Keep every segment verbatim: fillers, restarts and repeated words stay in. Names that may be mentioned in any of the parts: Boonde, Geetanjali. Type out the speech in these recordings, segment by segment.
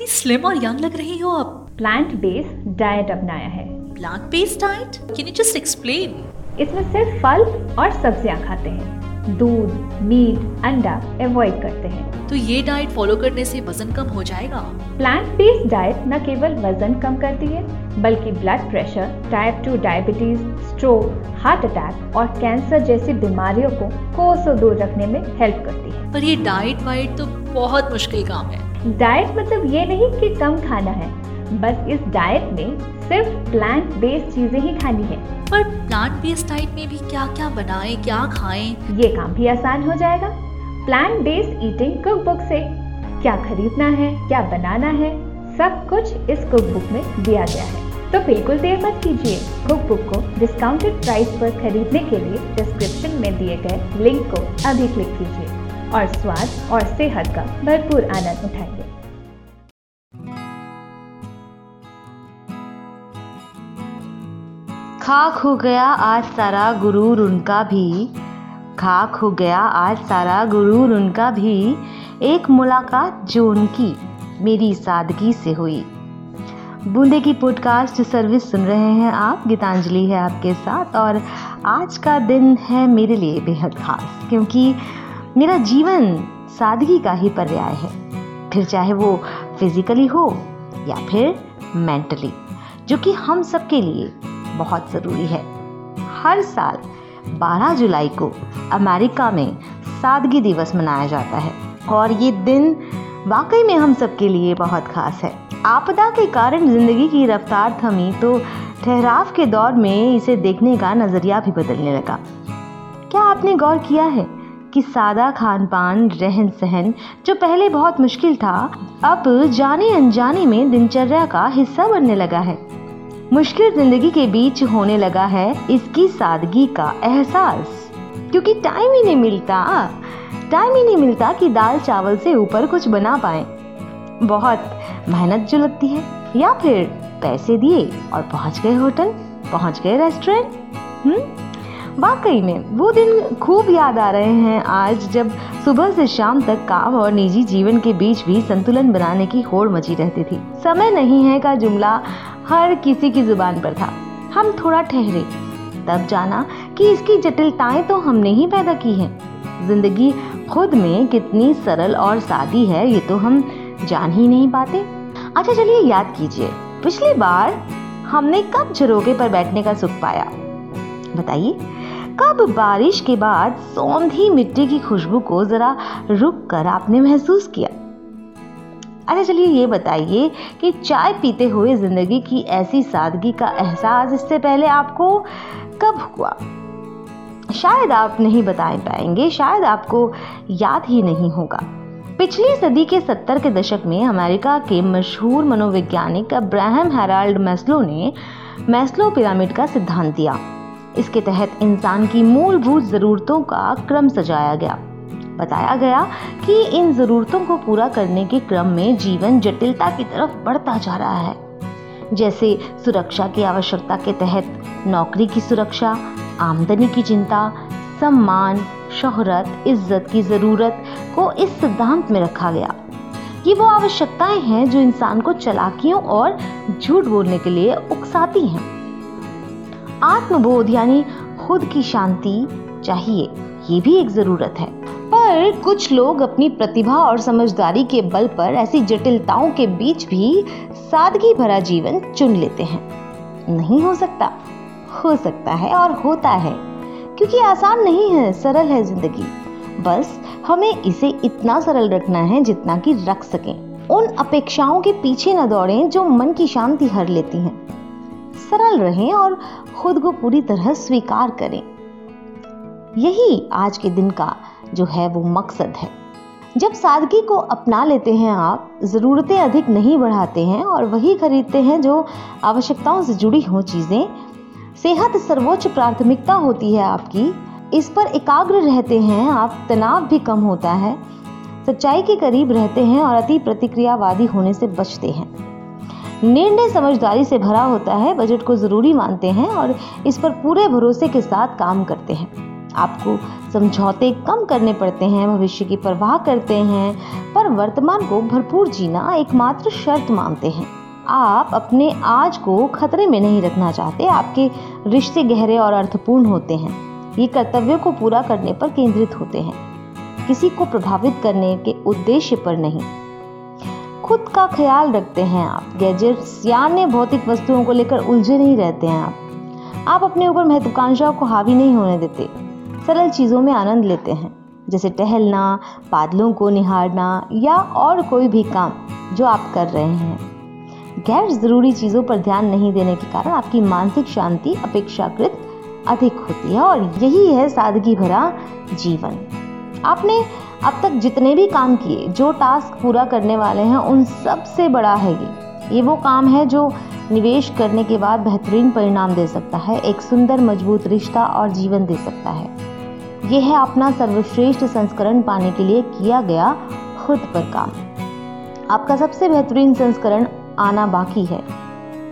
कितनी स्लिम और यंग लग रही हो आप। प्लांट बेस्ड डाइट अपनाया है। Plant based diet? Can you just explain? इसमें सिर्फ फल और सब्जियां खाते हैं, दूध, मीट, अंडा अवॉइड करते हैं। तो ये डाइट फॉलो करने से वजन कम हो जाएगा? प्लांट बेस्ड डाइट न केवल वजन कम करती है बल्कि blood pressure, type two diabetes, stroke, heart attack और कैंसर जैसी बीमारियों को कोसों दूर रखने में हेल्प करती है। पर ये डाइट वाइट तो बहुत मुश्किल काम है। डाइट मतलब ये नहीं कि कम खाना है, बस इस डाइट में सिर्फ प्लांट बेस्ड चीजें ही खानी है। पर प्लांट बेस्ड डाइट में भी क्या क्या बनाएं, क्या खाएं? ये काम भी आसान हो जाएगा। Plant based eating cook book से क्या खरीदना है, क्या बनाना है, सब कुछ इस कुक बुक में दिया गया है। तो बिल्कुल देर मत कीजिए, कुक बुक को डिस्काउंटेड प्राइस पर खरीदने के लिए डिस्क्रिप्शन में दिए गए लिंक को अभी क्लिक कीजिए और स्वाद और सेहत का भरपूर आनंद उठाइए। खाक हो गया आज सारा गुरूर उनका भी, खाक हो गया आज सारा गुरूर उनका भी, एक मुलाकात जो उनकी मेरी सादगी से हुई। बूंदे की पॉडकास्ट सर्विस सुन रहे हैं आप, गीतांजलि है आपके साथ। और आज का दिन है मेरे लिए बेहद खास क्योंकि मेरा जीवन सादगी का ही पर्याय है, फिर चाहे वो फिजिकली हो या फिर मेंटली, जो कि हम सबके लिए बहुत ज़रूरी है। हर साल बारह जुलाई को अमेरिका में सादगी दिवस मनाया जाता है और ये दिन वाकई में हम सबके लिए बहुत खास है। आपदा के कारण ज़िंदगी की रफ्तार थमी तो ठहराव के दौर में इसे देखने का नज़रिया भी बदलने लगा। क्या आपने गौर किया है कि सादा खान पान, रहन सहन जो पहले बहुत मुश्किल था, अब जाने अनजाने में दिनचर्या का हिस्सा बनने लगा है। मुश्किल जिंदगी के बीच होने लगा है इसकी सादगी का एहसास, क्योंकि टाइम ही नहीं मिलता टाइम ही नहीं मिलता कि दाल चावल से ऊपर कुछ बना पाए। बहुत मेहनत जो लगती है, या फिर पैसे दिए और पहुंच गए होटल, पहुंच गए रेस्टोरेंट। हम्म वाकई में वो दिन खूब याद आ रहे हैं आज, जब सुबह से शाम तक काम और निजी जीवन के बीच भी संतुलन बनाने की होड़ मची रहती थी। समय नहीं है का जुमला हर किसी की जुबान पर था। हम थोड़ा ठहरे तब जाना कि इसकी जटिलताएं तो हमने ही पैदा की हैं। जिंदगी खुद में कितनी सरल और सादी है ये तो हम जान ही नहीं पाते। अच्छा चलिए याद कीजिए, पिछली बार हमने कब झरोके पर बैठने का सुख पाया? बताइए, कब बारिश के बाद सौंधी मिट्टी की खुशबू को जरा रुक कर आपने महसूस किया? अच्छा चलिए ये बताइए कि चाय पीते हुए जिंदगी की ऐसी सादगी का एहसास इससे पहले आपको कब हुआ? शायद आप नहीं बता पाएंगे, शायद आपको याद ही नहीं होगा। पिछली सदी के सत्तर के दशक में अमेरिका के मशहूर मनोवैज्ञानिक अब्राहम हेराल्ड मैस्लो ने मैस्लो पिरामिड का सिद्धांत दिया। इसके तहत इंसान की मूलभूत ज़रूरतों का क्रम सजाया गया। बताया गया कि इन ज़रूरतों को पूरा करने के क्रम में जीवन जटिलता की तरफ बढ़ता जा रहा है, जैसे सुरक्षा की आवश्यकता के तहत नौकरी की सुरक्षा, आमदनी की चिंता, सम्मान, शोहरत, इज्जत की ज़रूरत को इस सिद्धांत में रखा गया। ये वो आवश्यकताएं हैं जो इंसान को चालाकियों और झूठ बोलने के लिए उकसाती हैं। आत्मबोध यानी खुद की शांति चाहिए, ये भी एक ज़रूरत है। पर कुछ लोग अपनी प्रतिभा और समझदारी के बल पर ऐसी जटिलताओं के बीच भी सादगी भरा जीवन चुन लेते हैं। नहीं हो सकता, हो सकता है और होता है, क्योंकि आसान नहीं है, सरल है जिंदगी। बस हमें इसे इतना सरल रखना है जितना कि रख सकें। उन अपेक्षाओं के पीछे न दौड़ें जो मन की शांति हर लेती हैं। सरल रहें और खुद को पूरी तरह स्वीकार करें। यही आज के दिन का जो है वो मकसद है। जब सादगी को अपना लेते हैं आप, ज़रूरतें अधिक नहीं बढ़ाते हैं और वही खरीदते हैं जो आवश्यकताओं से जुड़ी हों चीज़ें, सेहत सर्वोच्च प्राथमिकता होती है आपकी, इस पर एकाग्र रहते हैं आप, तनाव भी कम होता है, सच्चाई के करीब रहते हैं और अति प्रतिक्रियावादी होने से बचते हैं। निर्णय समझदारी से भरा होता है, बजट को ज़रूरी मानते हैं और इस पर पूरे भरोसे के साथ काम करते हैं। आपको समझौते कम करने पड़ते हैं, भविष्य की परवाह करते हैं, पर वर्तमान को भरपूर जीना एकमात्र शर्त मानते हैं। आप अपने आज को खतरे में नहीं रखना चाहते। आपके रिश्ते गहरे और अर्थपूर्ण होते हैं। ये कर्तव्यों को पूरा करने पर केंद्रित होते हैं, किसी को प्रभावित करने के उद्देश्य पर नहीं। खुद का ख्याल रखते हैं। आप गैजेट्स या अन्य भौतिक वस्तुओं को लेकर उलझे नहीं रहते हैं। आप आप अपने ऊपर महत्वाकांक्षाओं को हावी नहीं होने देते। सरल चीज़ों में आनंद लेते हैं, जैसे टहलना, बादलों को निहारना या और कोई भी काम जो आप कर रहे हैं। गैर ज़रूरी चीज़ों पर ध्यान नहीं देने के कारण आपकी मानसिक शांति अपेक्षाकृत अधिक होती है, और यही है सादगी भरा जीवन। आपने अब तक जितने भी काम किए, जो टास्क पूरा करने वाले हैं, उन सब से बड़ा है ये ये वो काम है जो निवेश करने के बाद बेहतरीन परिणाम दे सकता है, एक सुंदर मजबूत रिश्ता और जीवन दे सकता है। यह है अपना सर्वश्रेष्ठ संस्करण पाने के लिए किया गया खुद पर काम। आपका सबसे बेहतरीन संस्करण आना बाकी है।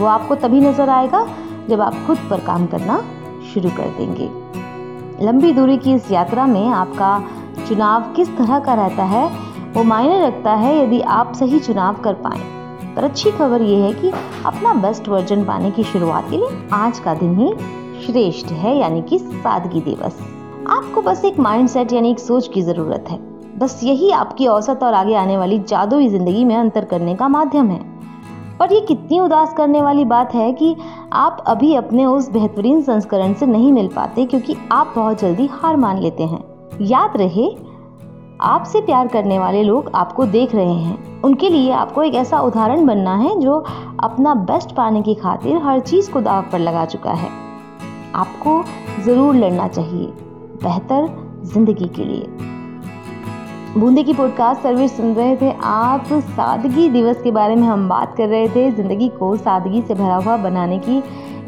वो आपको तभी नजर आएगा जब आप खुद पर काम करना शुरू कर देंगे। लंबी दूरी की इस यात्रा में आपका चुनाव किस तरह का रहता है, वो मायने रखता है यदि आप सही चुनाव कर पाए। पर अच्छी खबर यह है कि अपना बेस्ट वर्जन पाने की शुरुआत के लिए आज का दिन ही श्रेष्ठ है, यानी कि सादगी दिवस। आपको बस एक माइंडसेट यानी एक सोच की ज़रूरत है। बस यही आपकी औसत और आगे आने वाली जादुई ज़िंदगी में अंतर करने का माध्यम है। पर यह कितनी उदास करने वाली बात है कि आप अभी अपने उस बेहतरीन संस्करण से नहीं मिल पाते, क्योंकि आप बहुत जल्दी हार मान लेते हैं। याद रहे, आपसे प्यार करने वाले लोग आपको देख रहे हैं। उनके लिए आपको एक ऐसा उदाहरण बनना है जो अपना बेस्ट पाने की खातिर हर चीज़ को दाव पर लगा चुका है। आपको ज़रूर लड़ना चाहिए बेहतर जिंदगी के लिए। बूंदे की पॉडकास्ट सर्विस सुन रहे थे आप। सादगी दिवस के बारे में हम बात कर रहे थे। जिंदगी को सादगी से भरा हुआ बनाने की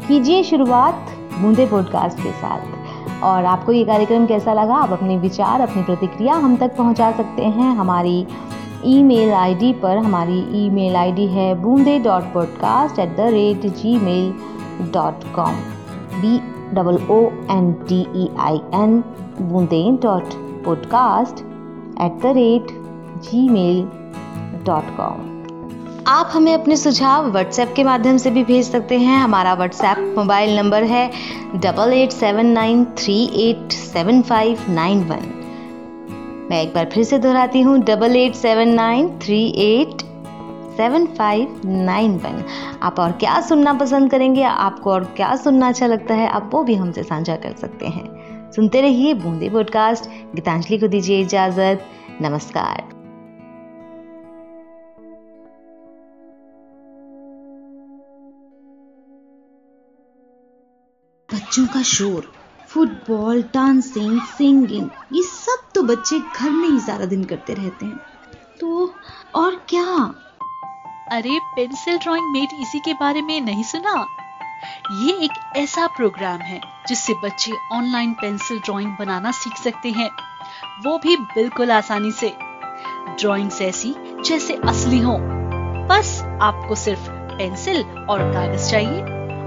कीजिए शुरुआत बूंदे पॉडकास्ट के साथ। और आपको ये कार्यक्रम कैसा लगा? आप अपने विचार, अपनी प्रतिक्रिया हम तक पहुंचा सकते हैं हमारी ईमेल आईडी पर। हमारी ईमेल आईडी है Boonde dot podcast at the rate Gmail dot com, B double O N D E I N Boonde dot podcast at the rate Gmail dot com. आप हमें अपने सुझाव व्हाट्सएप के माध्यम से भी भेज सकते हैं। हमारा व्हाट्सएप मोबाइल नंबर है double eight seven nine three eight seven five nine one. मैं एक बार फिर से दोहराती हूँ, double eight seven nine three eight seven five nine one. आप और क्या सुनना पसंद करेंगे, आपको और क्या सुनना अच्छा लगता है, आप वो भी हमसे साझा कर सकते हैं। सुनते रहिए बूंदे पॉडकास्ट। गीतांजलि को दीजिए इजाज़त। नमस्कार। बच्चों का शोर, फुटबॉल, डांसिंग, सिंगिंग, ये सब तो बच्चे घर में ही सारा दिन करते रहते हैं, तो और क्या। अरे, पेंसिल ड्राइंग मेड इसी के बारे में नहीं सुना? ये एक ऐसा प्रोग्राम है जिससे बच्चे ऑनलाइन पेंसिल ड्राइंग बनाना सीख सकते हैं, वो भी बिल्कुल आसानी से। ड्राइंग्स ऐसी जैसे असली हो। बस आपको सिर्फ पेंसिल और कागज चाहिए।